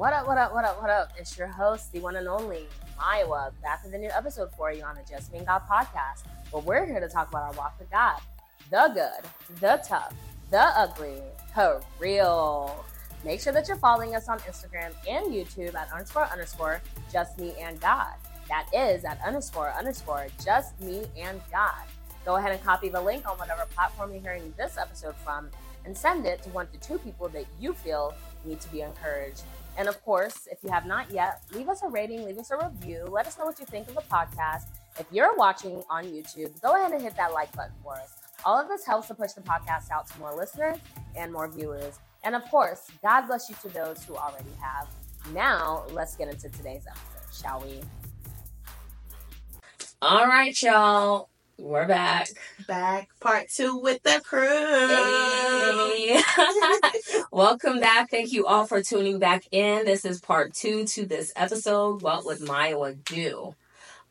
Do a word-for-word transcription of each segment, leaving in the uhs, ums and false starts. What up, what up, what up, what up? It's your host, the one and only Mayowa, back with a new episode for you on the Just Me and God podcast, where we're here to talk about our walk with God, the good, the tough, the ugly, for real. Make sure that you're following us on Instagram and YouTube at underscore underscore Just Me and God. That is at underscore underscore Just Me and God. Go ahead and copy the link on whatever platform you're hearing this episode from and send it to one to two people that you feel need to be encouraged. And of course, if you have not yet, leave us a rating, leave us a review. Let us know what you think of the podcast. If you're watching on YouTube, go ahead and hit that like button for us. All of this helps to push the podcast out to more listeners and more viewers. And of course, God bless you to those who already have. Now, let's get into today's episode, shall we? All right, y'all. We're back. Back. Part two with the crew. Hey. Welcome back. Thank you all for tuning back in. This is part two to this episode, What Would Mayowa Do?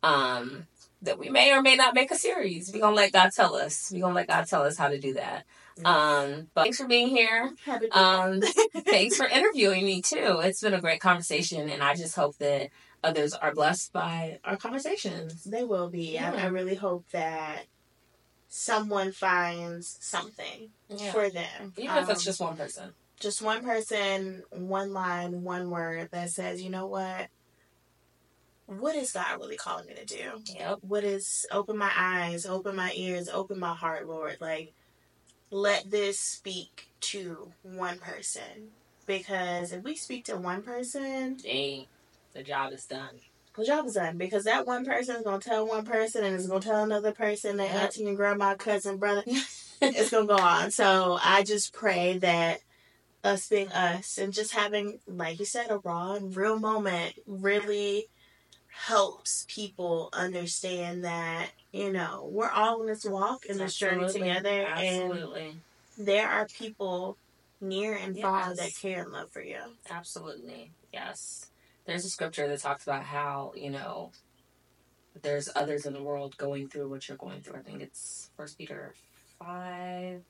Um, that we may or may not make a series. We're going to let God tell us. We're going to let God tell us how to do that. Um, but thanks for being here. Um, thanks for interviewing me, too. It's been a great conversation, and I just hope that others are blessed by our conversations. They will be. Yeah. I, I really hope that someone finds something yeah. for them. Even um, if it's just one person. Just one person, one line, one word that says, you know what? What is God really calling me to do? Yep. What is, open my eyes, open my ears, open my heart, Lord. Like, let this speak to one person. Because if we speak to one person... Dang. The job is done. The job is done because that one person is going to tell one person and it's going to tell another person, their yep. auntie and grandma, cousin, brother. It's going to go on. So I just pray that us being us and just having, like you said, a raw and real moment really helps people understand that, you know, we're all in this walk and this journey together. Absolutely. And there are people near and yes. far that care and love for you. Absolutely. Yes. There's a scripture that talks about how, you know, there's others in the world going through what you're going through. I think it's First Peter five.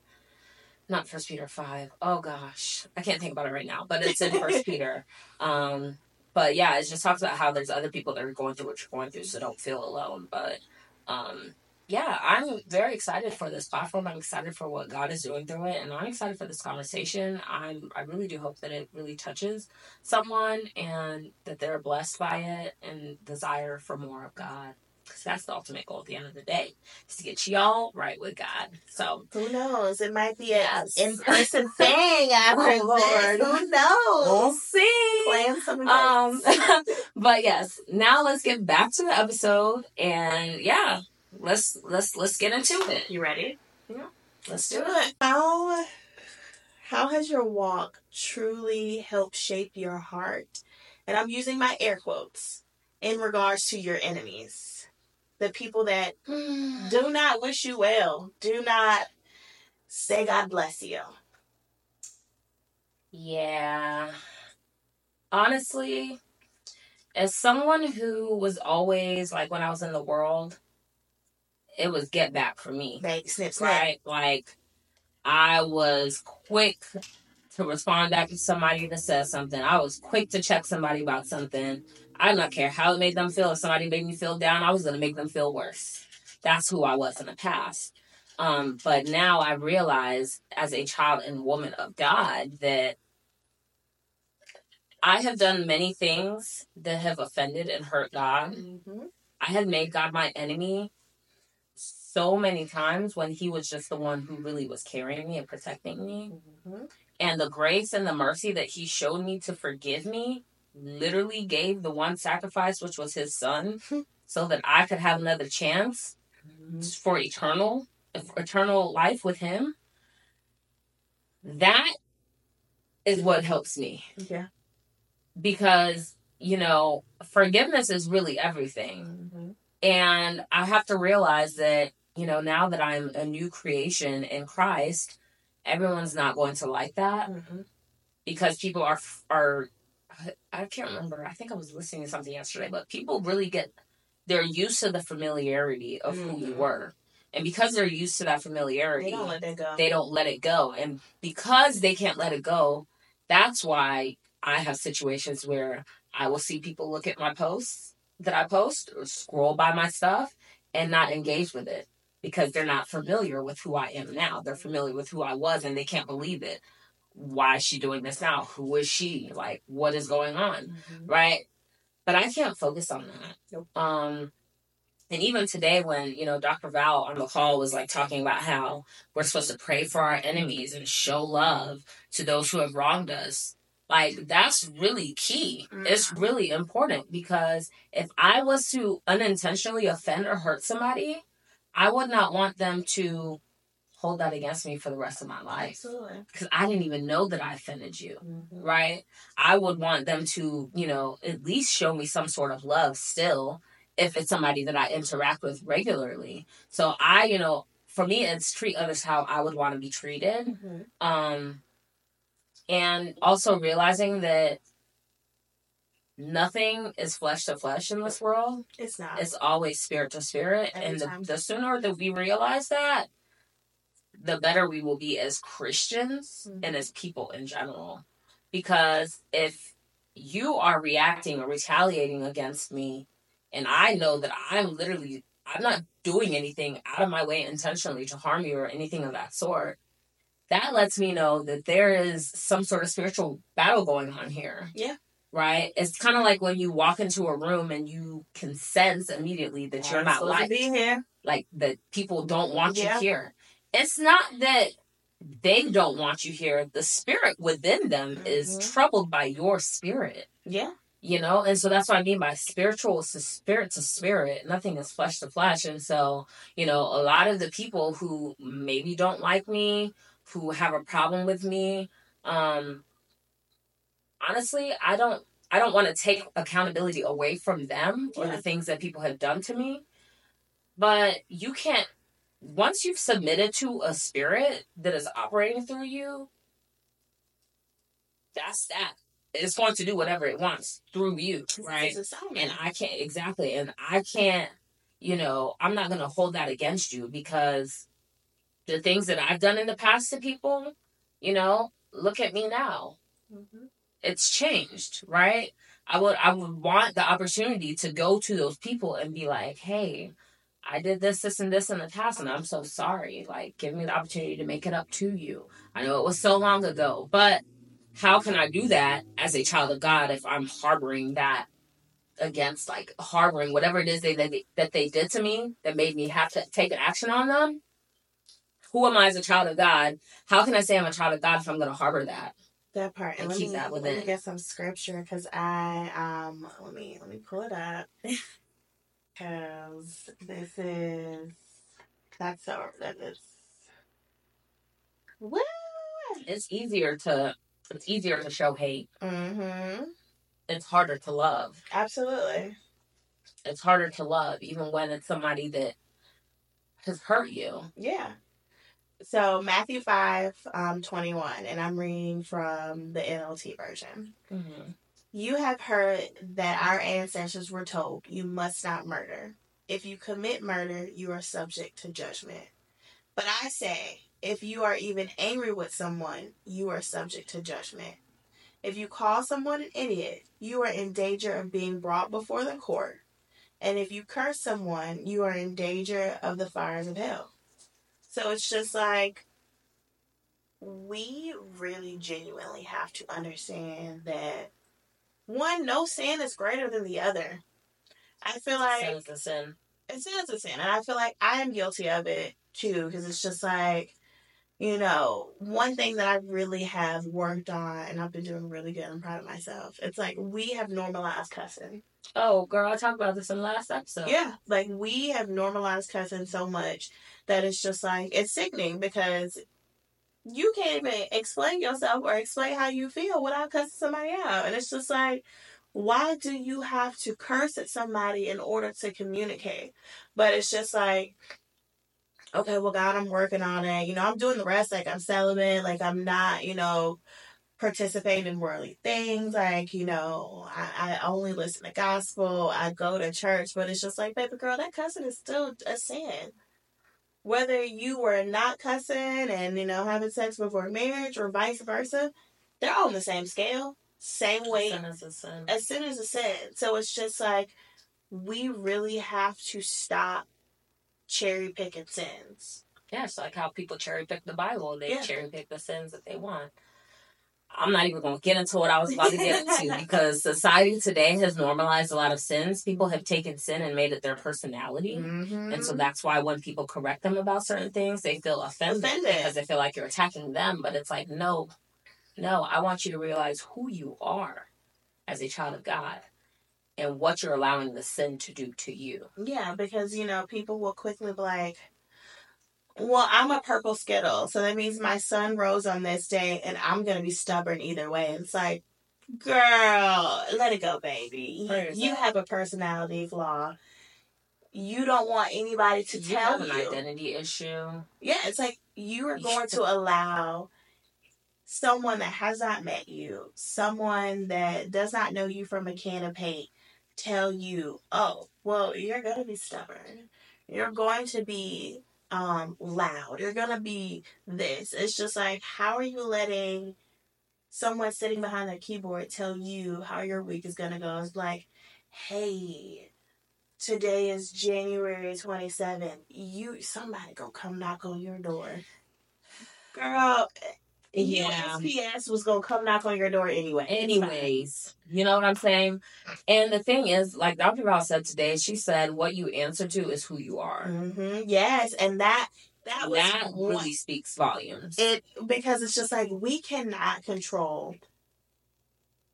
Not First Peter five. Oh, gosh. I can't think about it right now, but it's in First Peter. Um, but, yeah, it just talks about how there's other people that are going through what you're going through, so don't feel alone. But, um, yeah, I'm very excited for this platform. I'm excited for what God is doing through it, and I'm excited for this conversation. I'm, I really do hope that it really touches someone and that they're blessed by it and desire for more of God, because that's the ultimate goal at the end of the day, is to get y'all right with God. So who knows? It might be an yes. in-person thing after oh, Lord. Who knows? We'll see. Plan something um, But, yes, now let's get back to the episode, and, yeah. Let's let's let's get into it. You ready? Yeah. Let's do it. How how has your walk truly helped shape your heart? And I'm using my air quotes in regards to your enemies, the people that do not wish you well, do not say God bless you. Yeah. Honestly, as someone who was always like when I was in the world. It was get back for me. Like, snip, snip. Right? Like, I was quick to respond back to somebody that says something. I was quick to check somebody about something. I don't care how it made them feel. If somebody made me feel down, I was going to make them feel worse. That's who I was in the past. Um, but now I realize as a child and woman of God that I have done many things that have offended and hurt God. Mm-hmm. I have made God my enemy so many times when he was just the one who really was carrying me and protecting me. Mm-hmm. And the grace and the mercy that he showed me to forgive me literally gave the one sacrifice, which was his son, so that I could have another chance mm-hmm. for eternal, for eternal life with him. That is what helps me. Yeah. Because, you know, forgiveness is really everything. Mm-hmm. And I have to realize that, you know, now that I'm a new creation in Christ, everyone's not going to like that mm-hmm. because people are, are, I can't remember. I think I was listening to something yesterday, but people really get, they're used to the familiarity of mm-hmm. who you were. And because they're used to that familiarity, they don't let it go. They don't let it go. And because they can't let it go, that's why I have situations where I will see people look at my posts that I post or scroll by my stuff and not engage with it because they're not familiar with who I am now. They're familiar with who I was and they can't believe it. Why is she doing this now? Who is she? Like, what is going on? Mm-hmm. Right. But I can't focus on that. Nope. Um, and even today when, you know, Doctor Val on the call was like talking about how we're supposed to pray for our enemies and show love to those who have wronged us. Like, that's really key. Mm-hmm. It's really important because if I was to unintentionally offend or hurt somebody, I would not want them to hold that against me for the rest of my life. Absolutely. Because I didn't even know that I offended you, mm-hmm. right? I would want them to, you know, at least show me some sort of love still if it's somebody that I interact with regularly. So I, you know, for me, it's treat others how I would want to be treated. Mm-hmm. Um, and also realizing that nothing is flesh to flesh in this world. It's not. It's always spirit to spirit. Every and the, the sooner that we realize that, the better we will be as Christians mm-hmm. and as people in general. Because if you are reacting or retaliating against me, and I know that I'm literally, I'm not doing anything out of my way intentionally to harm you or anything of that sort, that lets me know that there is some sort of spiritual battle going on here. Yeah. Right? It's kind of like when you walk into a room and you can sense immediately that yeah, you're not liked. Be here. Like, that people don't want yeah. you here. It's not that they don't want you here. The spirit within them mm-hmm. is troubled by your spirit. Yeah. You know? And so that's what I mean by spiritual is spirit to spirit. Nothing is flesh to flesh. And so, you know, a lot of the people who maybe don't like me, who have a problem with me. Um, honestly, I don't I don't want to take accountability away from them yeah. or the things that people have done to me. But you can't, once you've submitted to a spirit that is operating through you, that's that. It's going to do whatever it wants through you, right? And I can't, exactly. And I can't, you know, I'm not going to hold that against you because the things that I've done in the past to people, you know, look at me now. Mm-hmm. It's changed, right? I would I would want the opportunity to go to those people and be like, hey, I did this, this, and this in the past, and I'm so sorry. Like, give me the opportunity to make it up to you. I know it was so long ago, but how can I do that as a child of God if I'm harboring that against, like, harboring whatever it is they, they, that they did to me that made me have to take an action on them? Who am I as a child of God? How can I say I'm a child of God if I'm going to harbor that? That part. And, and keep me, that within. Let me get some scripture because I, um, let me, let me pull it up. Because this is, that's so, that is, woo! It's easier to, it's easier to show hate. Mm-hmm. It's harder to love. Absolutely. It's harder to love even when it's somebody that has hurt you. Yeah. So Matthew five, um, twenty-one, and I'm reading from the N L T version. Mm-hmm. You have heard that our ancestors were told, you must not murder. If you commit murder, you are subject to judgment. But I say, if you are even angry with someone, you are subject to judgment. If you call someone an idiot, you are in danger of being brought before the court. And if you curse someone, you are in danger of the fires of hell. So it's just like, we really genuinely have to understand that, one, no sin is greater than the other. I feel like... Sin is a sin. It's sin is a sin. And I feel like I am guilty of it, too, because it's just like, you know, one thing that I really have worked on, and I've been doing really good, I'm proud of myself. It's like, we have normalized cussing. Oh, girl, I talked about this in the last episode. Yeah, like, we have normalized cussing so much that it's just, like, it's sickening because you can't even explain yourself or explain how you feel without cussing somebody out. And it's just, like, why do you have to curse at somebody in order to communicate? But it's just, like, okay, well, God, I'm working on it. You know, I'm doing the rest. Like, I'm celibate. Like, I'm not, you know... participate in worldly things, like, you know, I, I only listen to gospel, I go to church, but it's just like, baby girl, that cussing is still a sin. Whether you were not cussing and, you know, having sex before marriage or vice versa, they're all on the same scale. same way. A sin is a sin. A sin is a sin. So it's just like, we really have to stop cherry picking sins. Yeah, it's like how people cherry pick the Bible. They yeah. cherry pick the sins that they want. I'm not even going to get into what I was about to get into, because society today has normalized a lot of sins. People have taken sin and made it their personality. Mm-hmm. And so that's why when people correct them about certain things, they feel offended, offended because they feel like you're attacking them. But it's like, no, no, I want you to realize who you are as a child of God and what you're allowing the sin to do to you. Yeah, because, you know, people will quickly be like, well, I'm a purple Skittle, so that means my son rose on this day, and I'm going to be stubborn either way. It's like, girl, let it go, baby. Praise you God. Have a personality flaw. You don't want anybody to you tell have you. An identity issue. Yeah, it's like you are going to allow someone that has not met you, someone that does not know you from a can of paint, tell you, oh, well, you're going to be stubborn. You're going to be... Um, loud. You're gonna be this. It's just like, how are you letting someone sitting behind their keyboard tell you how your week is gonna go? It's like, hey, today is January twenty-seventh. You, somebody gonna come knock on your door. Girl, yeah. U S P S was gonna come knock on your door anyway. Anyways, you know what I'm saying? And the thing is, like Doctor Val said today, she said, what you answer to is who you are. Mm-hmm. Yes, and that that, was that really one. Speaks volumes. It Because it's just like, we cannot control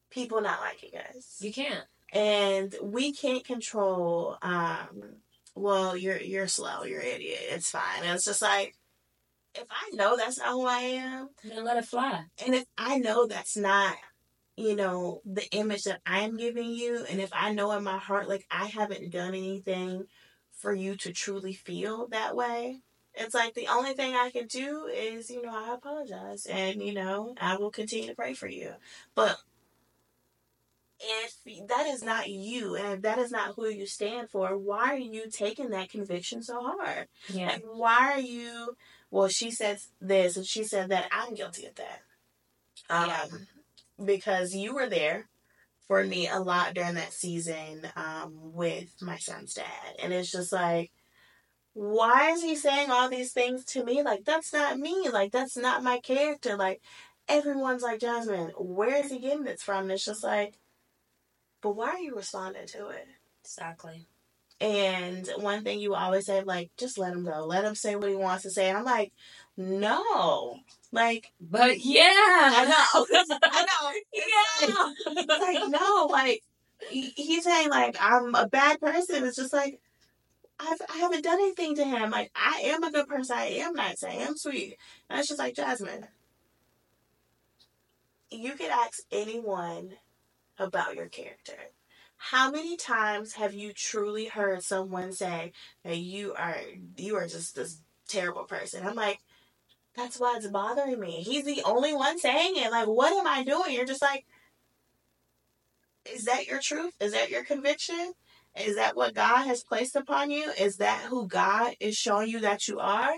people not liking us. You can't. And we can't control, um, well, you're, you're slow, you're an idiot, it's fine. And it's just like, if I know that's not who I am, then let it fly. And if I know that's not, you know, the image that I'm giving you, and if I know in my heart, like, I haven't done anything for you to truly feel that way, it's like the only thing I can do is, you know, I apologize and, you know, I will continue to pray for you. But if that is not you, and if that is not who you stand for, why are you taking that conviction so hard? Yeah. Like, why are you... well, she said this and she said that. I'm guilty of that. Um, yeah. Because you were there for me a lot during that season um, with my son's dad. And it's just like, why is he saying all these things to me? Like, that's not me. Like, that's not my character. Like, everyone's like, Jasmine, where is he getting this from? And it's just like, but why are you responding to it? Exactly. And one thing you always say, like, just let him go. Let him say what he wants to say. And I'm like, no. Like, but yeah. I know. I know. Yeah. Like, like, no. Like, he's saying, like, I'm a bad person. It's just like, I've, I haven't done anything to him. Like, I am a good person. I am nice. I am sweet. And it's just like, Jasmine, you could ask anyone about your character. How many times have you truly heard someone say that you are you are just this terrible person? I'm like, that's why it's bothering me. He's the only one saying it. Like, what am I doing? You're just like, is that your truth? Is that your conviction? Is that what God has placed upon you? Is that who God is showing you that you are?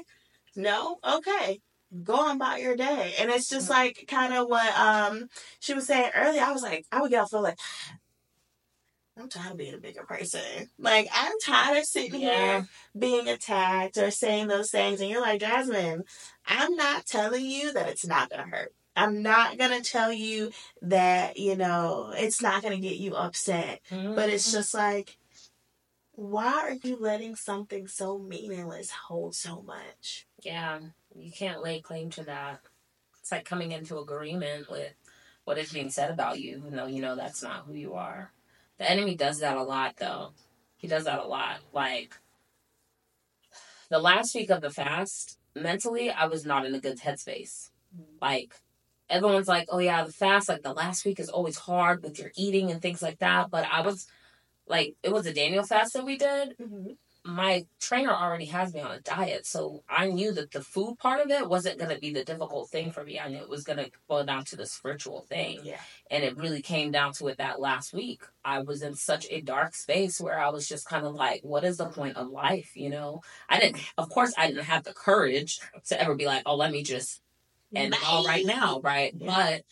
No? Okay. Go on about your day. And it's just like kind of what um she was saying earlier. I was like, I would get off the like, I'm tired of being a bigger person. Like, I'm tired of sitting yeah. here being attacked or saying those things. And you're like, Jasmine, I'm not telling you that it's not going to hurt. I'm not going to tell you that, you know, it's not going to get you upset. Mm-hmm. But it's just like, why are you letting something so meaningless hold so much? Yeah, you can't lay claim to that. It's like coming into agreement with what is being said about you, even though you know that's not who you are. The enemy does that a lot, though. He does that a lot. Like, the last week of the fast, mentally, I was not in a good headspace. Like, everyone's like, oh, yeah, the fast, like, the last week is always hard with your eating and things like that. But I was, like, it was a Daniel fast that we did. Mm-hmm. My trainer already has me on a diet, so I knew that the food part of it wasn't going to be the difficult thing for me. I knew it was going to boil down to the spiritual thing. Yeah. And it really came down to it that last week. I was in such a dark space where I was just kind of like, what is the point of life, you know? I didn't, of course, I didn't have the courage to ever be like, oh, let me just end it all right now, right? Yeah. But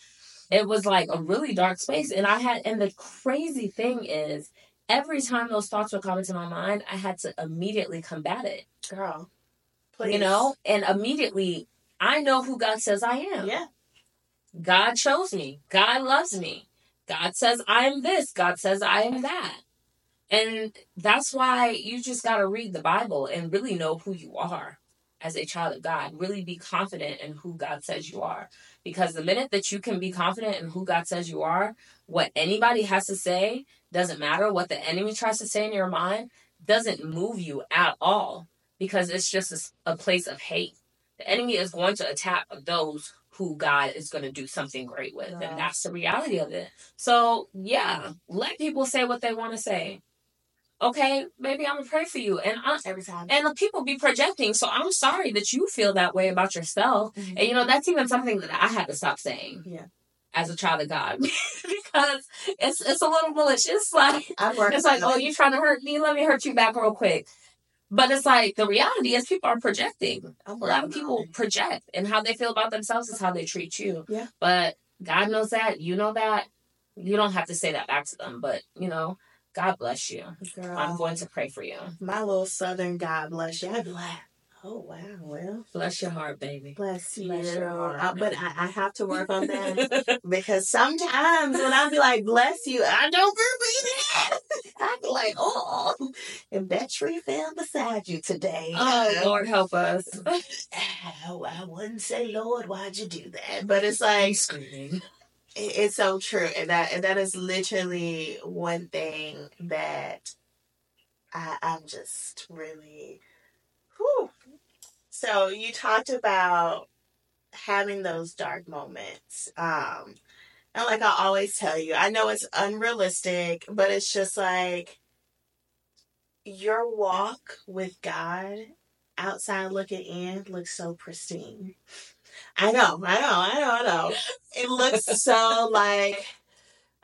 it was like a really dark space. And I had, and the crazy thing is, every time those thoughts were coming to my mind, I had to immediately combat it. Girl, please. You know, and immediately, I know who God says I am. Yeah. God chose me. God loves me. God says I am this. God says I am that. And that's why you just got to read the Bible and really know who you are as a child of God. Really be confident in who God says you are. Because the minute that you can be confident in who God says you are, what anybody has to say doesn't matter. What the enemy tries to say in your mind doesn't move you at all, because it's just a, a place of hate. The enemy is going to attack those who God is going to do something great with. Yeah. And that's the reality of it. So, yeah, let people say what they want to say. Okay, maybe I'm going to pray for you. And I, every time. And the people be projecting. So I'm sorry that you feel that way about yourself. Mm-hmm. And, you know, that's even something that I had to stop saying. Yeah. As a child of God. Because it's it's a little bullish. It's like, it's like, oh, you're trying to hurt me? Let me hurt you back real quick. But it's like, the reality is people are projecting. A lot of people project, and how they feel about themselves is how they treat you. Yeah. But God knows that. You know that. You don't have to say that back to them. But, you know, God bless you. Girl, I'm going to pray for you. My little Southern God bless you. I'd be like, oh, wow. Well, bless your heart, baby. Bless you. Bless your heart. I, but I, I have to work on that. Because sometimes when I be like, bless you, I don't believe it. I be like, oh, if that tree fell beside you today. Oh, Lord, help us. I, I wouldn't say, Lord, why'd you do that? But it's like, I'm screaming. It, it's so true. And that, and that is literally one thing that I, I'm just really... Whew. So you talked about having those dark moments. Um, and like I always tell you, I know it's unrealistic, but it's just like your walk with God outside looking in looks so pristine. I know, I know, I know, I know. It looks so like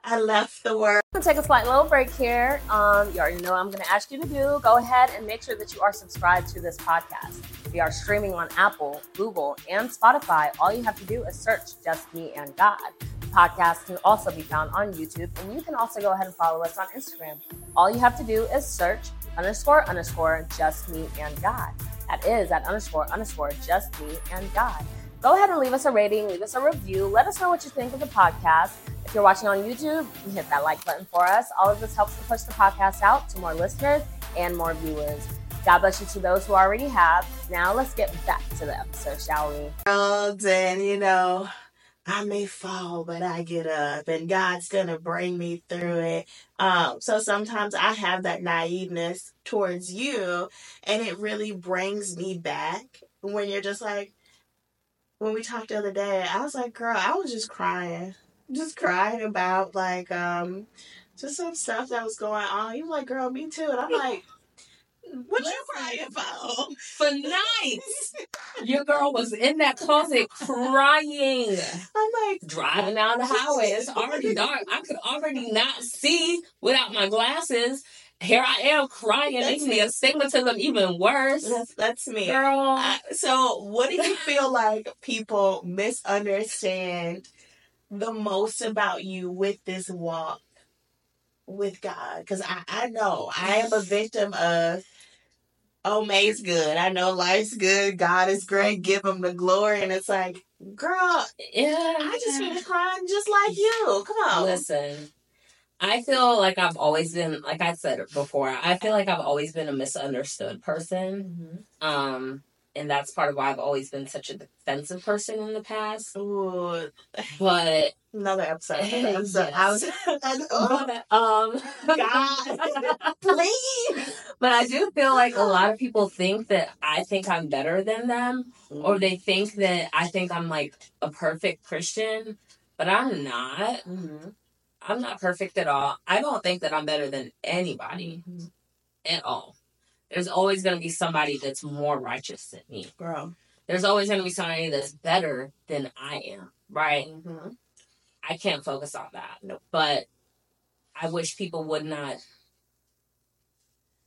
I left the world. I'm gonna take a slight little break here. Um, you already know what I'm gonna ask you to do. Go ahead and make sure that you are subscribed to this podcast. We are streaming on Apple, Google, and Spotify. All you have to do is search Just Me and God. The podcast can also be found on YouTube, and you can also go ahead and follow us on Instagram. All you have to do is search underscore underscore Just Me and God. That is at underscore underscore Just Me and God. Go ahead and leave us a rating, leave us a review. Let us know what you think of the podcast. If you're watching on YouTube, you hit that like button for us. All of this helps to push the podcast out to more listeners and more viewers. God bless you to those who already have. Now let's get back to the episode, shall we? And, you know, I may fall, but I get up, and God's going to bring me through it. Um, so sometimes I have that naiveness towards you, and it really brings me back when you're just like, when we talked the other day, I was like, girl, I was just crying. Just crying about, like, um, just some stuff that was going on. He was like, girl, me too. And I'm like, what you crying about? For nights. Your girl was in that closet crying. I'm like, driving down the highway. It's already dark. I could already not see without my glasses. Here I am crying. It makes me astigmatism even worse. That's, that's me. Girl. I, so what do you feel like people misunderstand the most about you with this walk with God? Because I, I know I am a victim of, oh, May's good. I know life's good. God is great. Give him the glory. And it's like, girl, yeah, I just been crying just like you. Come on. Listen. I feel like I've always been, like I said before, I feel like I've always been a misunderstood person. Mm-hmm. Um, and that's part of why I've always been such a defensive person in the past. Ooh. But another episode. Another episode. Yes. I was, I but, um, God, please. But I do feel like a lot of people think that I think I'm better than them, mm-hmm. or they think that I think I'm like a perfect Christian, but I'm not. Mm-hmm. I'm not perfect at all. I don't think that I'm better than anybody mm-hmm. at all. There's always going to be somebody that's more righteous than me. Girl. There's always going to be somebody that's better than I am, right? Mm-hmm. I can't focus on that. Nope. But I wish people would not.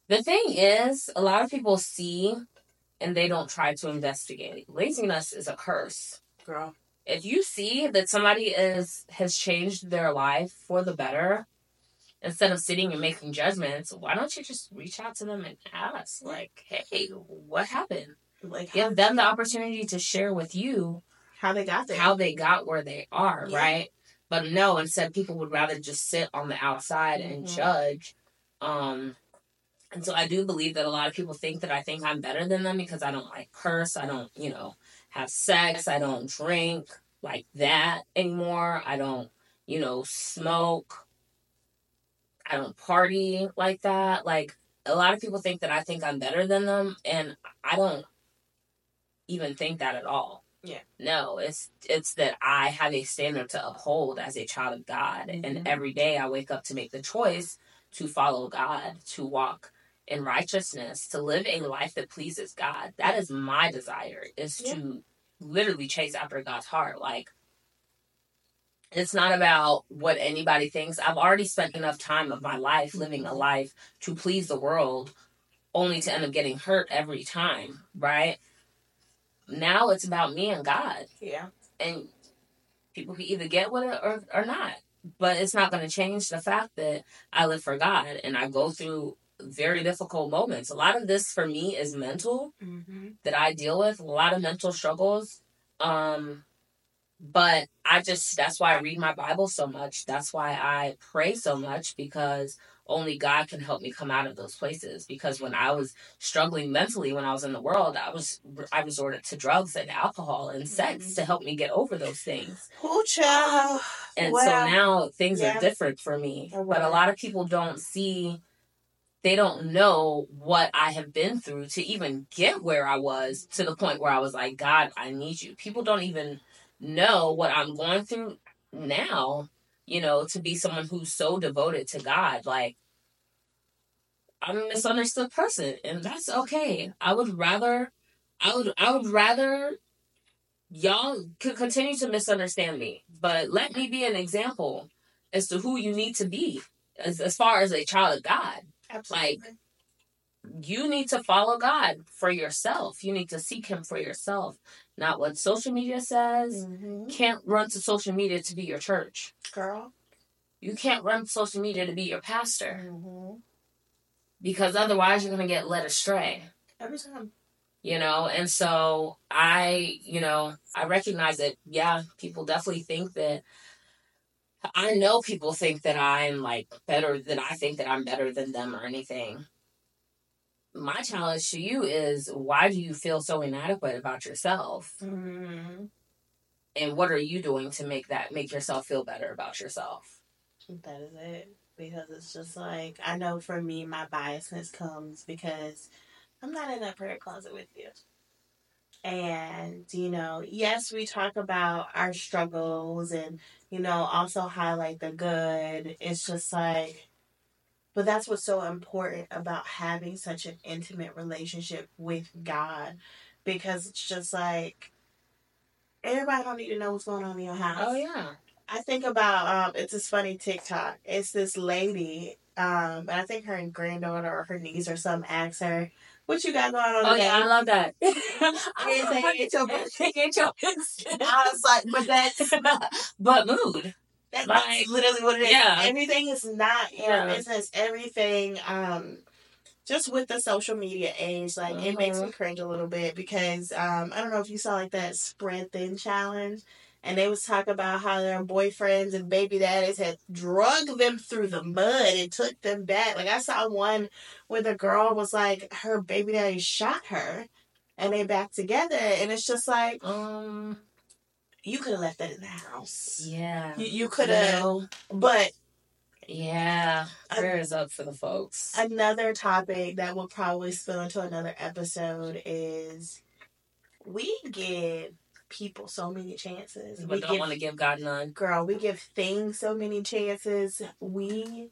The thing is, a lot of people see and they don't try to investigate. Laziness is a curse. Girl. if you see that somebody is has changed their life for the better, instead of sitting and making judgments, why don't you just reach out to them and ask, like, hey, what happened? Like, give them the opportunity to share with you how they got there, how they got where they are, yeah. right? But no, instead people would rather just sit on the outside mm-hmm. and judge. Um, and so I do believe that a lot of people think that I think I'm better than them because I don't like curse, I don't, you know, have sex, I don't drink like that anymore, I don't, you know, smoke, I don't party like that. Like, a lot of people think that I think I'm better than them, and I don't even think that at all. Yeah. No, it's it's that I have a standard to uphold as a child of God. Mm-hmm. And every day I wake up to make the choice to follow God, to walk in righteousness, to live a life that pleases God. That is my desire, is yeah. to literally chase after God's heart. Like, it's not about what anybody thinks. I've already spent enough time of my life living a life to please the world, only to end up getting hurt every time, right? Now it's about me and God. Yeah. And people can either get with it or, or not. But it's not going to change the fact that I live for God and I go through very difficult moments. A lot of this for me is mental mm-hmm. that I deal with, a lot of mental struggles. Um... But I just, that's why I read my Bible so much. That's why I pray so much, because only God can help me come out of those places. Because when I was struggling mentally, when I was in the world, I was, I resorted to drugs and alcohol and sex mm-hmm. to help me get over those things. Oh, child. And wow. so now things yeah. are different for me. Oh, wow. But a lot of people don't see, they don't know what I have been through to even get where I was, to the point where I was like, God, I need you. People don't even know what I'm going through now, you know, to be someone who's so devoted to God. Like, I'm a misunderstood person, and that's okay. I would rather, I would, I would rather y'all could continue to misunderstand me, but let me be an example as to who you need to be as, as far as a child of God. Absolutely. Like, you need to follow God for yourself. You need to seek him for yourself. Not what social media says. Mm-hmm. Can't run to social media to be your church. Girl. You can't run to social media to be your pastor. Mm-hmm. Because otherwise you're going to get led astray. Every time. You know, and so I, you know, I recognize that, yeah, people definitely think that, I know people think that I'm, like, better than, I think that I'm better than them or anything. My challenge to you is, why do you feel so inadequate about yourself? Mm-hmm. And what are you doing to make that, make yourself feel better about yourself? That is it. Because it's just like, I know for me, my biasness comes because I'm not in that prayer closet with you. And, you know, yes, we talk about our struggles and, you know, also highlight the good. It's just like, but that's what's so important about having such an intimate relationship with God. Because it's just like, everybody don't need to know what's going on in your house. Oh, yeah. I think about, um, it's this funny TikTok. It's this lady, um, and I think her granddaughter or her niece or something asks her, what you got going on? Oh, today? Yeah, I love that. I your I was like, but that's... but mood. That's like, literally what it is. Yeah. Everything is not in yeah. our business. Everything, um, just with the social media age, like, mm-hmm. it makes me cringe a little bit because, um, I don't know if you saw, like, that spread thin challenge. And they was talking about how their boyfriends and baby daddies had drug them through the mud and took them back. Like, I saw one where the girl was like, her baby daddy shot her and they back together. And it's just like, um... you could have left that in the house. Yeah. You, you could have. No. But. Yeah. Prayer is up for the folks. Another topic that will probably spill into another episode is we give people so many chances. But we don't want to give God none. Girl, we give things so many chances. We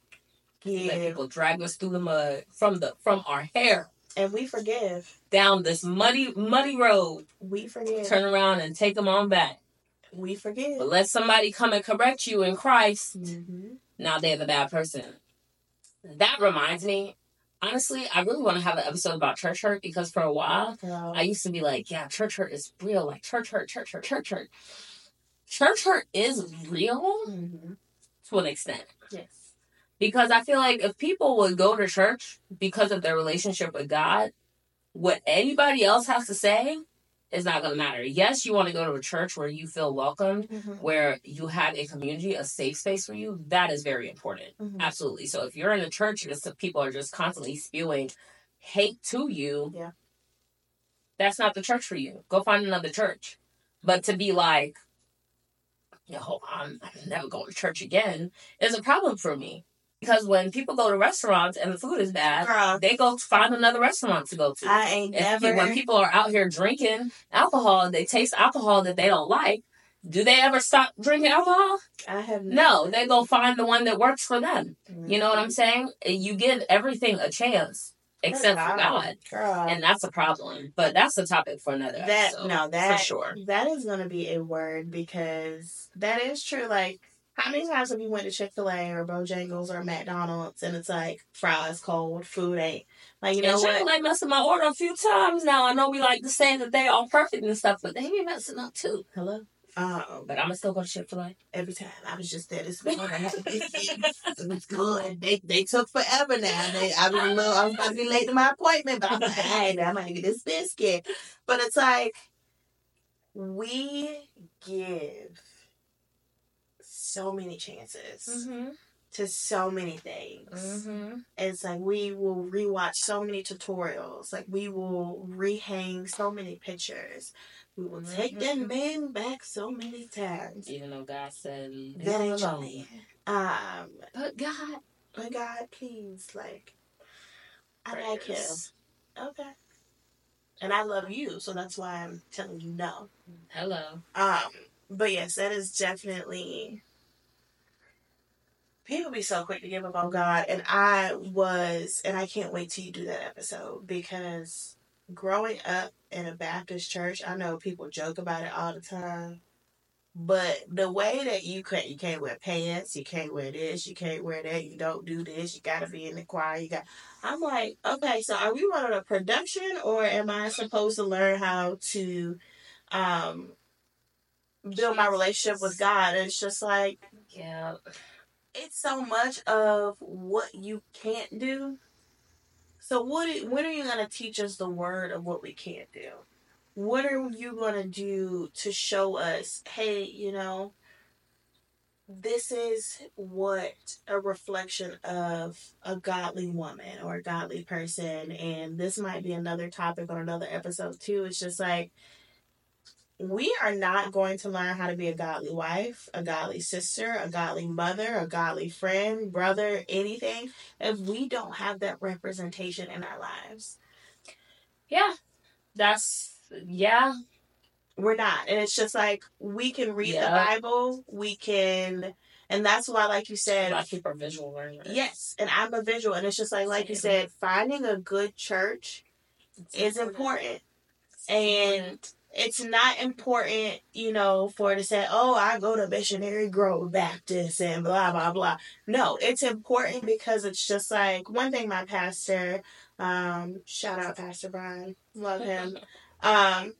give. Let people drag us through the mud from the from our hair. And we forgive. Down this muddy, muddy road. We forgive. Turn around and take them on back. We forgive. But let somebody come and correct you in Christ. Mm-hmm. Now they're the bad person. That reminds me. Honestly, I really want to have an episode about church hurt, because for a while, girl, I used to be like, yeah, church hurt is real. Like, church hurt, church hurt, church hurt. church hurt is real mm-hmm. to an extent. Yes. Because I feel like if people would go to church because of their relationship with God, what anybody else has to say is not going to matter. Yes, you want to go to a church where you feel welcomed, mm-hmm. where you have a community, a safe space for you. That is very important. Mm-hmm. Absolutely. So if you're in a church and people are just constantly spewing hate to you, yeah. that's not the church for you. Go find another church. But to be like, yo, I'm, I'm never going to church again is a problem for me. Because when people go to restaurants and the food is bad, girl, they go find another restaurant to go to. I ain't and never. When people are out here drinking alcohol and they taste alcohol that they don't like, do they ever stop drinking alcohol? I have no. No, they go find the one that works for them. Mm-hmm. You know what I'm saying? You give everything a chance except for God. Girl. And that's a problem. But that's a topic for another that, episode. No, that, for sure. That is going to be a word because that is true. Like, how many times have you went to Chick-fil-A or Bojangles or McDonald's and it's like, fries cold, food ain't. Like, you know what? Chick-fil-A messing my order a few times now. I know we like to say that they all perfect and stuff, but they be messing up too. Hello? Um, but I'm going to still go to Chick-fil-A. Every time. I was just there this morning. It was good. They they took forever now. They, I, was a little, I was about to be late to my appointment, but I'm like, hey, I might get this biscuit. But it's like, we give so many chances mm-hmm. to so many things. Mm-hmm. It's like we will rewatch so many tutorials. Like we will rehang so many pictures. We will take mm-hmm. that man back so many times. Even though God said that ain't your man. Um, but God, but God, please, like prayers. I like him. Okay. And I love you, so that's why I'm telling you no. Hello. Um, but yes, that is definitely. People be so quick to give up on God, and I was, and I can't wait till you do that episode, because growing up in a Baptist church, I know people joke about it all the time, but the way that you can't, you can't wear pants, you can't wear this, you can't wear that, you don't do this, you gotta be in the choir, you got, I'm like, okay, so are we running a production, or am I supposed to learn how to, um, build my relationship with God? And it's just like, yeah. It's so much of what you can't do. So what? When are you going to teach us the word of what we can't do? What are you going to do to show us, hey, you know, this is what a reflection of a godly woman or a godly person, and this might be another topic on another episode too. It's just like, we are not going to learn how to be a godly wife, a godly sister, a godly mother, a godly friend, brother, anything, if we don't have that representation in our lives. Yeah. That's, yeah. We're not. And it's just like, we can read yeah. the Bible, we can, and that's why, like you said. I keep a visual learner. Yes, and I'm a visual, and it's just like, like you said, finding a good church it's is important. important. And it's not important, you know, for it to say, oh, I go to Missionary Grove Baptist and blah, blah, blah. No, it's important because it's just like, one thing my pastor, um, shout out Pastor Brian, love him. um,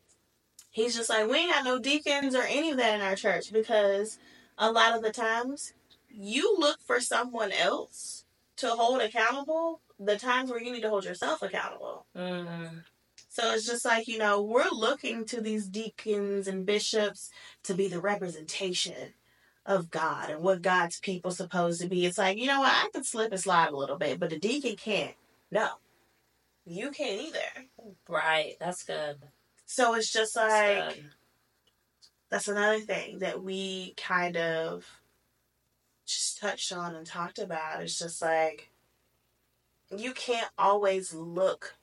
he's just like, we ain't got no deacons or any of that in our church because a lot of the times you look for someone else to hold accountable the times where you need to hold yourself accountable. Mm-hmm. So it's just like, you know, we're looking to these deacons and bishops to be the representation of God and what God's people supposed to be. It's like, you know what, I can slip and slide a little bit, but the deacon can't. No, you can't either. Right, that's good. So it's just like, that's, that's another thing that we kind of just touched on and talked about. It's just like, you can't always look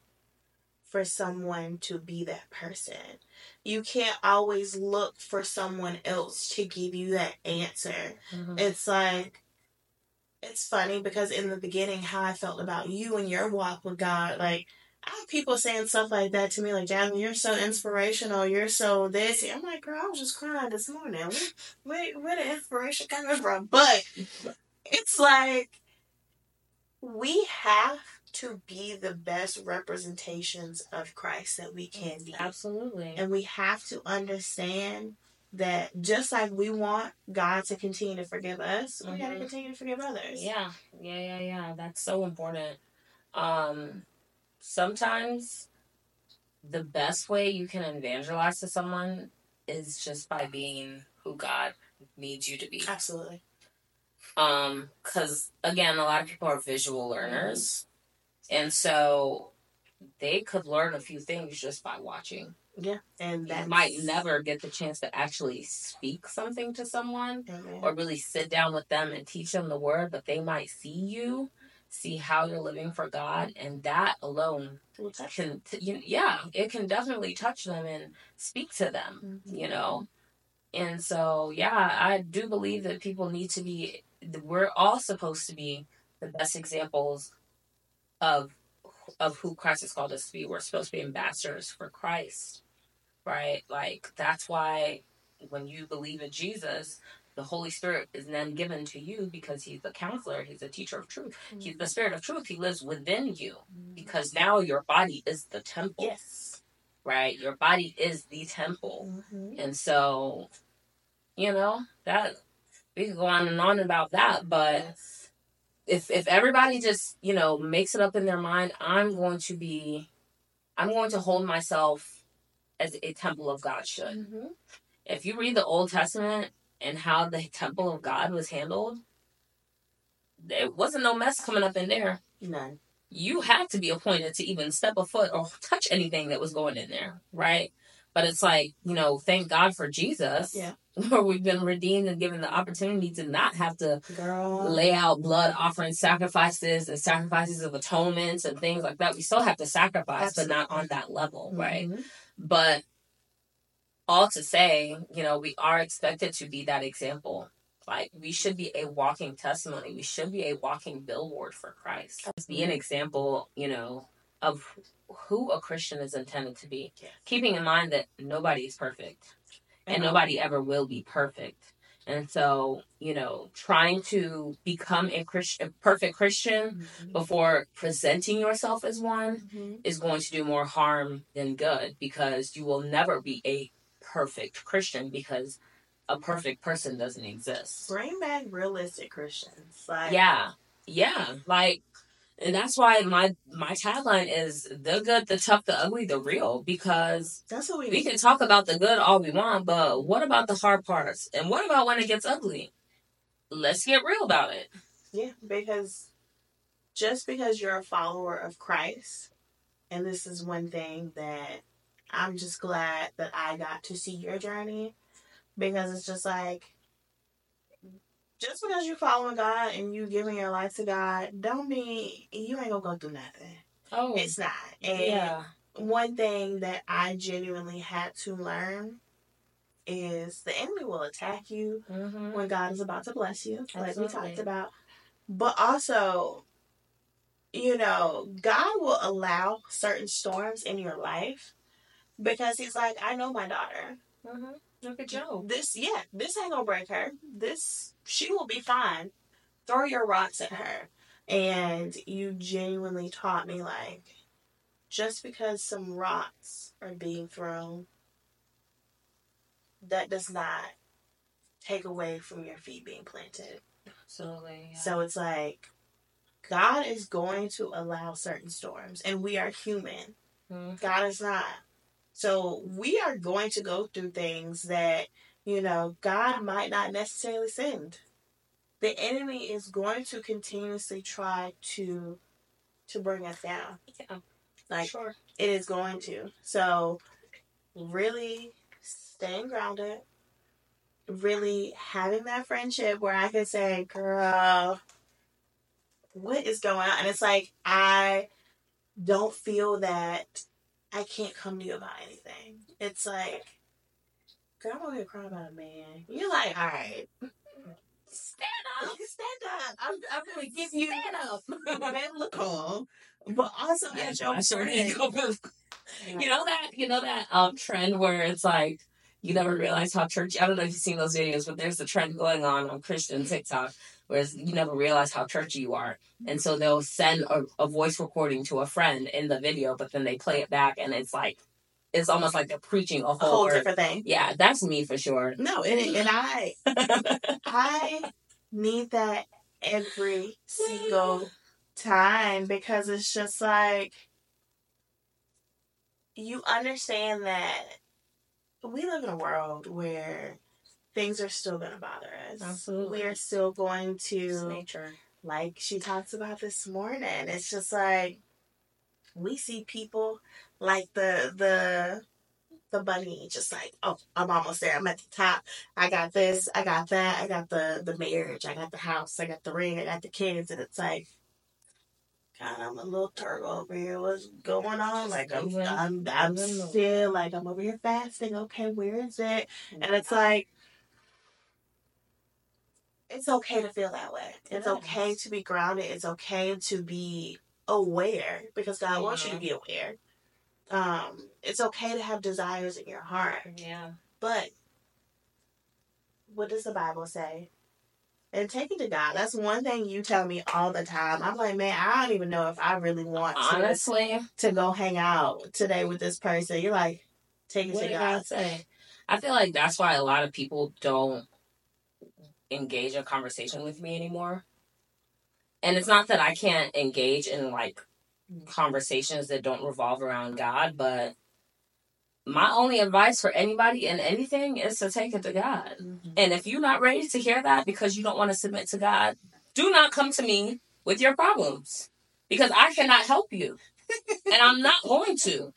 for someone to be that person. You can't always look for someone else to give you that answer. Mm-hmm. It's like, it's funny because in the beginning, how I felt about you and your walk with God, like, I have people saying stuff like that to me, like, Jasmine, you're so inspirational, you're so this. I'm like, girl, I was just crying this morning. Where, where, where the inspiration coming from? But it's like, we have to be the best representations of Christ that we can be. Absolutely. And we have to understand that just like we want God to continue to forgive us, mm-hmm. we got to continue to forgive others. Yeah, yeah, yeah, yeah. That's so important. Um, sometimes the best way you can evangelize to someone is just by being who God needs you to be. Absolutely. Um, 'cause again, a lot of people are visual learners, mm-hmm. and so they could learn a few things just by watching. Yeah, and that might never get the chance to actually speak something to someone, mm-hmm. or really sit down with them and teach them the word, but they might see you, see how you're living for God, and that alone can, t- you, yeah, it can definitely touch them and speak to them, mm-hmm. you know. And so, yeah, I do believe that people need to be, we're all supposed to be the best examples of of who Christ has called us to be. We're supposed to be ambassadors for Christ. Right? Like, that's why when you believe in Jesus, the Holy Spirit is then given to you because he's the counselor. He's the teacher of truth. Mm-hmm. He's the spirit of truth. He lives within you, mm-hmm. because now your body is the temple. Yes. Right? Your body is the temple. Mm-hmm. And so, you know, that we could go on and on about that, but yes. if if everybody just, you know, makes it up in their mind, I'm going to be, I'm going to hold myself as a temple of God should. Mm-hmm. If you read the Old Testament and how the temple of God was handled, there wasn't no mess coming up in there. None. You had to be appointed to even step a foot or touch anything that was going in there, right? But it's like, you know, thank God for Jesus. Yeah. Where we've been redeemed and given the opportunity to not have to Girl. lay out blood offering sacrifices and sacrifices of atonements and things like that. We still have to sacrifice, Absolutely. but not on that level, right? Mm-hmm. But all to say, you know, we are expected to be that example. Like, we should be a walking testimony. We should be a walking billboard for Christ. Absolutely. Be an example, you know, of who a Christian is intended to be. Yes. Keeping in mind that nobody is perfect. And nobody ever will be perfect. And so, you know, trying to become a, Christ- a perfect Christian, mm-hmm. before presenting yourself as one, mm-hmm. is going to do more harm than good, because you will never be a perfect Christian, because a perfect person doesn't exist. Bring back realistic Christians. Like, yeah. Yeah. Like, and that's why my, my tagline is the good, the tough, the ugly, the real, because that's what we, we can talk about the good all we want, but what about the hard parts? And what about when it gets ugly? Let's get real about it. Yeah, because just because you're a follower of Christ, and this is one thing that I'm just glad that I got to see your journey, because it's just like, just because you're following God and you giving your life to God, don't be, you ain't gonna go through nothing. Oh. It's not. And yeah. One thing that I genuinely had to learn is the enemy will attack you, mm-hmm. when God is about to bless you, Absolutely. like we talked about. But also, you know, God will allow certain storms in your life because he's like, I know my daughter. Mm-hmm. Look at Joe. This, yeah, this ain't gonna break her. This, she will be fine. Throw your rocks at her. And you genuinely taught me, like, just because some rocks are being thrown, that does not take away from your feet being planted. Absolutely. Yeah. So it's like, God is going to allow certain storms, and we are human. Mm-hmm. God is not. So we are going to go through things that, you know, God might not necessarily send. The enemy is going to continuously try to to bring us down. Yeah. Like, sure. It is going to. So really staying grounded, really having that friendship where I can say, girl, what is going on? And it's like, I don't feel that I can't come to you about anything. It's like, girl, I'm over here crying about a man. You're like, all right. Stand up. Stand up. I'm, I'm going to give you. Stand up. Biblical. But also, yeah, your I sure didn't go biblical. You know that, you know that um, trend where it's like, you never realize how churchy. I don't know if you've seen those videos, but there's a trend going on on Christian TikTok where you never realize how churchy you are. And so they'll send a, a voice recording to a friend in the video, but then they play it back and it's like it's almost like they're preaching a whole, a whole different thing. Yeah, that's me for sure. No, and and I I need that every single time, because it's just like, you understand that we live in a world where things are still going to bother us. Absolutely. We are still going to... It's nature. Like she talks about this morning. It's just like, we see people like the the the bunny, just like, oh, I'm almost there. I'm at the top. I got this. I got that. I got the, the marriage. I got the house. I got the ring. I got the kids. And it's like, God, I'm a little turtle over here. What's going on? Like, I'm, I'm, I'm still, like, I'm over here fasting. Okay, where is it? And it's like, it's okay to feel that way. It's okay to be grounded. It's okay to be aware, because God yeah. wants you to be aware. Um, it's okay to have desires in your heart. Yeah. But what does the Bible say? And take it to God. That's one thing you tell me all the time. I'm like, man, I don't even know if I really want to, honestly, to go hang out today with this person. You're like, take it what to did God. I say? I feel like that's why a lot of people don't engage in conversation with me anymore. And it's not that I can't engage in, like, conversations that don't revolve around God, but my only advice for anybody and anything is to take it to God. Mm-hmm. And if you're not ready to hear that because you don't want to submit to God, do not come to me with your problems, because I cannot help you. And I'm not going to,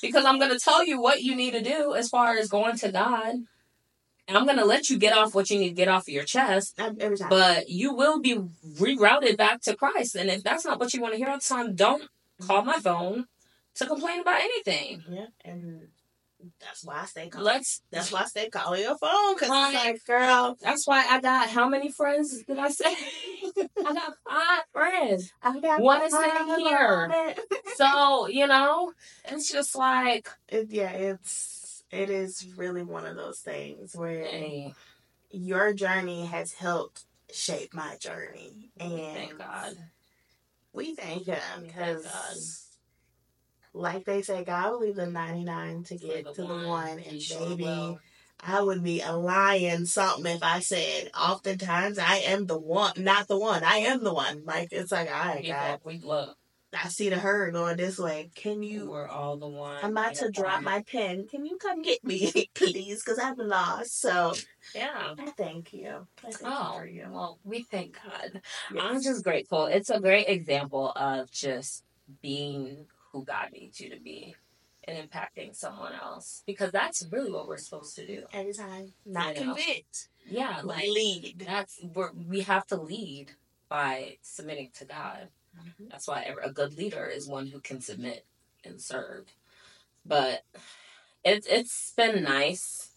because I'm going to tell you what you need to do as far as going to God. And I'm going to let you get off what you need to get off of your chest. Every time. But you will be rerouted back to Christ. And if that's not what you want to hear all the time, don't call my phone to complain about anything. Yeah, and that's why I stay calling. Let's, that's why I stay calling your phone. Because it's like, girl. That's why I got, how many friends did I say? I got five friends. I got One is sitting here. So, you know, it's just like. It, yeah, it's. It is really one of those things where Dang. your journey has helped shape my journey. And thank God. We thank Him, because, like they say, God will leave the ninety-nine to get to the one. And baby, I would be a lying something if I said, oftentimes, I am the one, not the one. I am the one. Like, it's like, all right, God. We love. I see the herd going this way. Can you... We're all the ones. I'm about to drop my pen. Can you come get me, please? Because I'm lost. So, yeah. I thank you. I thank oh, you you. Well, we thank God. Yes. I'm just grateful. It's a great example of just being who God needs you to be and impacting someone else. Because that's really what we're supposed to do. Every time. Not you know? convict. Yeah. Like, lead. That's, we're, we have to lead by submitting to God. Mm-hmm. That's why a good leader is one who can submit and serve. But it's it's been nice.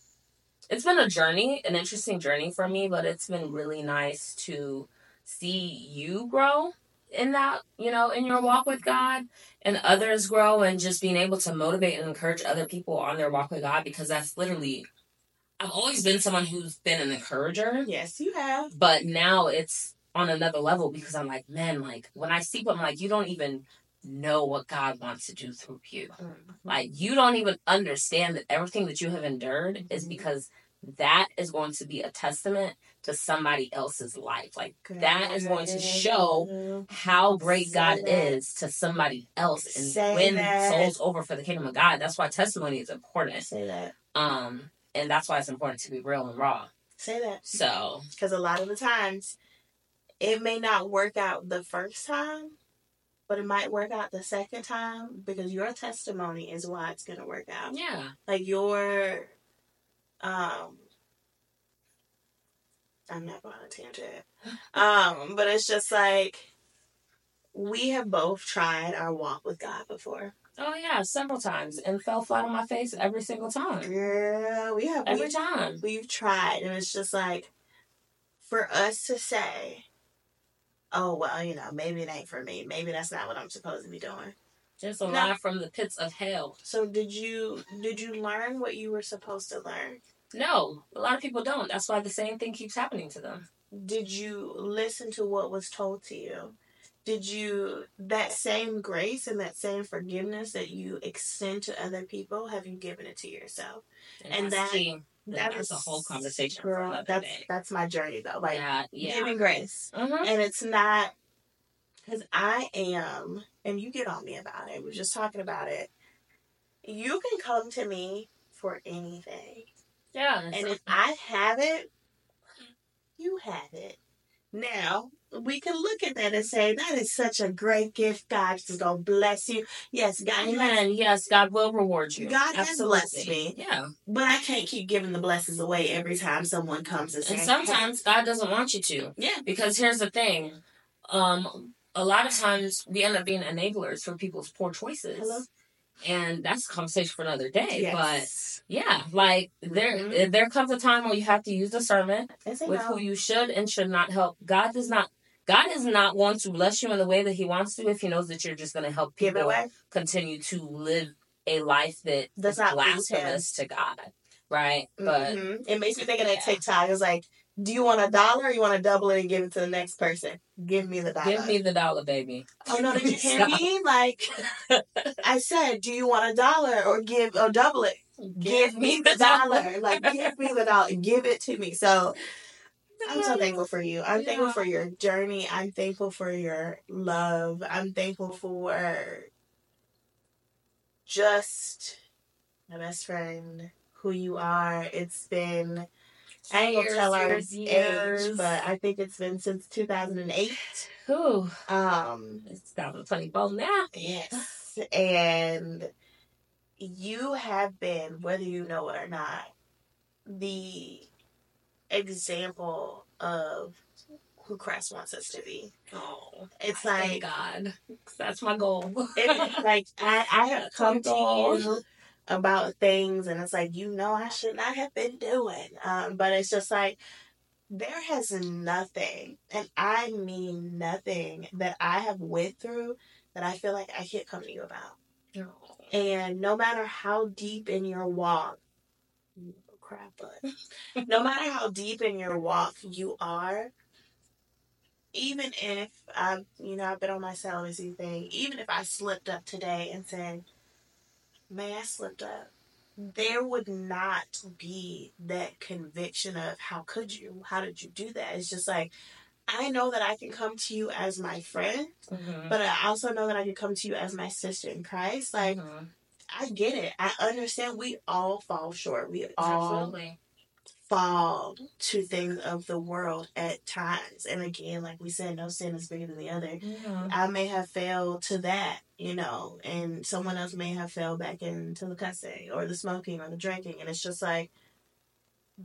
It's been a journey, an interesting journey for me, but it's been really nice to see you grow in that, you know, in your walk with God, and others grow, and just being able to motivate and encourage other people on their walk with God, because that's literally, I've always been someone who's been an encourager. Yes, you have. But now it's on another level, because I'm like, man, like, when I see them, like, you don't even know what God wants to do through you. Mm-hmm. Like, you don't even understand that everything that you have endured mm-hmm. is because that is going to be a testament to somebody else's life. Like, God, that is going to show mm-hmm. how great say God that. is to somebody else, and say win that. souls over for the kingdom of God. That's why testimony is important. Say that. Um, and that's why it's important to be real and raw. Say that. So. Because a lot of the times, it may not work out the first time, but it might work out the second time, because your testimony is why it's going to work out. Yeah. Like, your, um, I'm not going to tangent. Um, but it's just like, we have both tried our walk with God before. Oh, yeah, several times, and fell flat on my face every single time. Yeah, we have. Every we, time. We've tried, and it's just like, for us to say, oh, well, you know, maybe it ain't for me. Maybe that's not what I'm supposed to be doing. It's a lie from the pits of hell. So did you did you learn what you were supposed to learn? No. A lot of people don't. That's why the same thing keeps happening to them. Did you listen to what was told to you? did you, that same grace and that same forgiveness that you extend to other people, have you given it to yourself? And, and that's that, key. That that's is a whole conversation. Girl, for that's, that's my journey though. Like yeah, yeah. Giving grace. Mm-hmm. And it's not, because I am, and you get on me about it. We were just talking about it. You can come to me for anything. Yeah. And awesome. If I have it, you have it. Now, we can look at that and say, that is such a great gift. God is going to bless you. Yes, God. Amen. Yes, God will reward you. God has blessed me. Yeah. But I can't keep giving the blessings away every time someone comes and says, and sometimes God doesn't want you to. Yeah. Because here's the thing. Um, a lot of times we end up being enablers for people's poor choices. Hello? And that's a conversation for another day. Yes. But yeah, like there mm-hmm. there comes a time where you have to use discernment with no. who you should and should not help. God does not God is not going to bless you in the way that he wants to if he knows that you're just going to help people continue to live a life that that's is not blasphemous to God. Right? Mm-hmm. But it makes me think of that yeah. TikTok. It's like, do you want a dollar or you want to double it and give it to the next person? Give me the dollar. Give me the dollar, baby. Oh, no, did you hear me? Like, I said, do you want a dollar or give or double it? Give, give me the dollar. dollar. Like, give me the dollar. Give it to me. So, I'm so thankful for you. I'm yeah. thankful for your journey. I'm thankful for your love. I'm thankful for just my best friend, who you are. It's been... I ain't gonna tell our years, age, but I think it's been since two thousand eight. Ooh. Um, it's twenty twenty-four now. Yes. And you have been, whether you know it or not, the example of who Christ wants us to be. Oh, it's I like thank God. That's my goal. It's like I, I have come to you about things, and it's like, you know, I should not have been doing. Um, but it's just like, there has nothing, and I mean nothing, that I have went through that I feel like I can't come to you about. No. And no matter how deep in your walk, crap, but no matter how deep in your walk you are, even if, I, you know, I've been on my celibacy thing, even if I slipped up today and said, man, I slipped up, there would not be that conviction of, how could you? How did you do that? It's just like, I know that I can come to you as my friend, mm-hmm. but I also know that I can come to you as my sister in Christ. Like, mm-hmm. I get it. I understand we all fall short. We all Absolutely. fall to things of the world at times. And again, like we said, no sin is bigger than the other. Mm-hmm. I may have failed to that, you know, and someone else may have fell back into the cussing or the smoking or the drinking. And it's just like,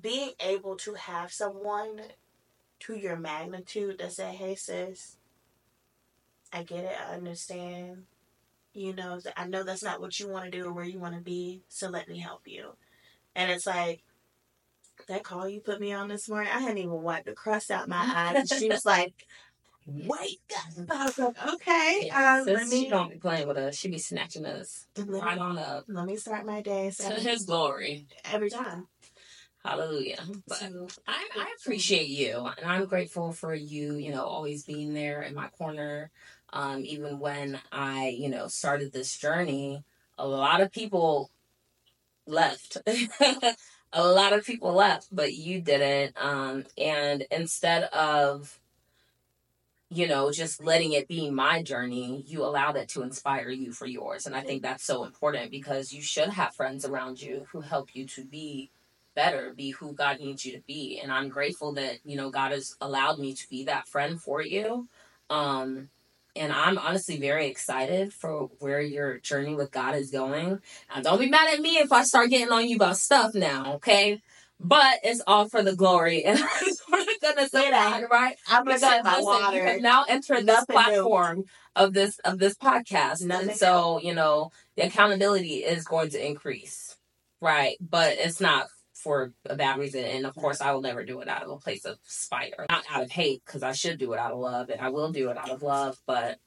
being able to have someone to your magnitude that say, hey, sis, I get it. I understand. You know, I know that's not what you want to do or where you want to be. So let me help you. And it's like, that call you put me on this morning, I hadn't even wiped the crust out my eyes. And she was like, wait, God. I was like, okay. Yeah, um, let me, she don't be playing with us. She be snatching us right me, on up. Let me start my day. So to his glory. Every time. Hallelujah. But so, I, I appreciate you. And I'm grateful for you, you know, always being there in my corner. Um, even when I, you know, started this journey, a lot of people left. A lot of people left, but you didn't. Um, and instead of, you know, just letting it be my journey, you allowed it to inspire you for yours. And I think that's so important, because you should have friends around you who help you to be better, be who God needs you to be. And I'm grateful that, you know, God has allowed me to be that friend for you. Um, and I'm honestly very excited for where your journey with God is going. Now, don't be mad at me if I start getting on you about stuff now, okay? But it's all for the glory and for the goodness of God, right? I'm gonna get my water. You have now entered this platform of this of this podcast, and so you know the accountability is going to increase, right? But it's not for a bad reason, and of course I will never do it out of a place of spite or not out of hate, because I should do it out of love, and I will do it out of love. But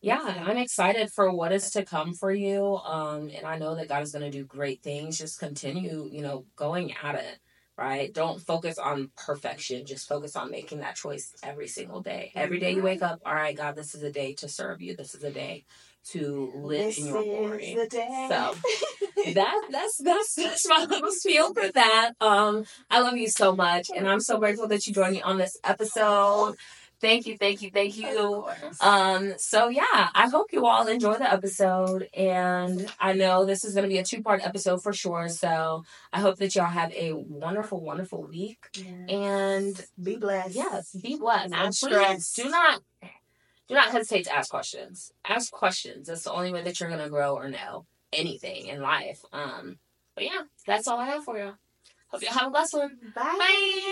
yeah, I'm excited for what is to come for you, um and I know that God is going to do great things. Just continue, you know, going at it, right? Don't focus on perfection. Just focus on making that choice every single day. Every day you wake up, all right, God, this is a day to serve you. This is a day to live this in your glory. This is the day. So that, that's, that's, that's my little spiel for that. Um, I love you so much, and I'm so grateful that you joined me on this episode. Thank you, thank you, thank you. Um, so, yeah, I hope you all enjoy the episode. And I know this is going to be a two-part episode for sure. So I hope that y'all have a wonderful, wonderful week. Yes. And be blessed. Yes, be blessed. And please do not, do not hesitate to ask questions. Ask questions. That's the only way that you're going to grow or know anything in life. Um, but, yeah, that's all I have for y'all. Hope y'all have a blessed one. Bye. Bye.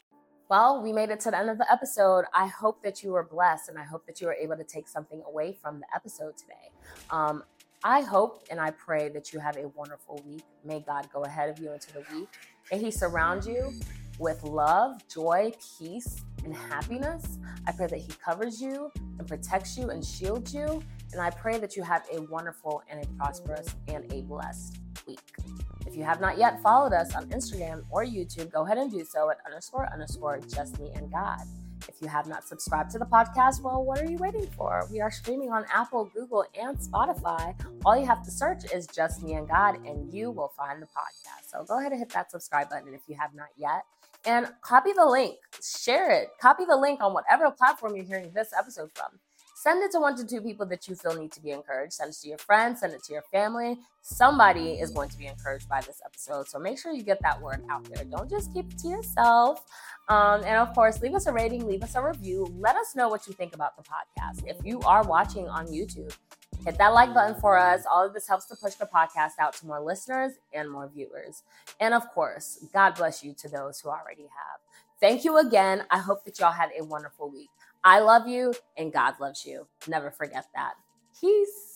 Well, we made it to the end of the episode. I hope that you were blessed, and I hope that you were able to take something away from the episode today. Um, I hope and I pray that you have a wonderful week. May God go ahead of you into the week. May He surround you with love, joy, peace, and happiness. I pray that He covers you and protects you and shields you. And I pray that you have a wonderful and a prosperous and a blessed week. If you have not yet followed us on Instagram or YouTube, go ahead and do so at underscore underscore just me and God. If you have not subscribed to the podcast, well, what are you waiting for? We are streaming on Apple, Google, and Spotify. All you have to search is Just Me and God, and you will find the podcast. So go ahead and hit that subscribe button if you have not yet. And copy the link, share it, copy the link on whatever platform you're hearing this episode from. Send it to one to two people that you feel need to be encouraged. Send it to your friends. Send it to your family. Somebody is going to be encouraged by this episode. So make sure you get that word out there. Don't just keep it to yourself. Um, and of course, leave us a rating. Leave us a review. Let us know what you think about the podcast. If you are watching on YouTube, hit that like button for us. All of this helps to push the podcast out to more listeners and more viewers. And of course, God bless you to those who already have. Thank you again. I hope that y'all had a wonderful week. I love you, and God loves you. Never forget that. Peace.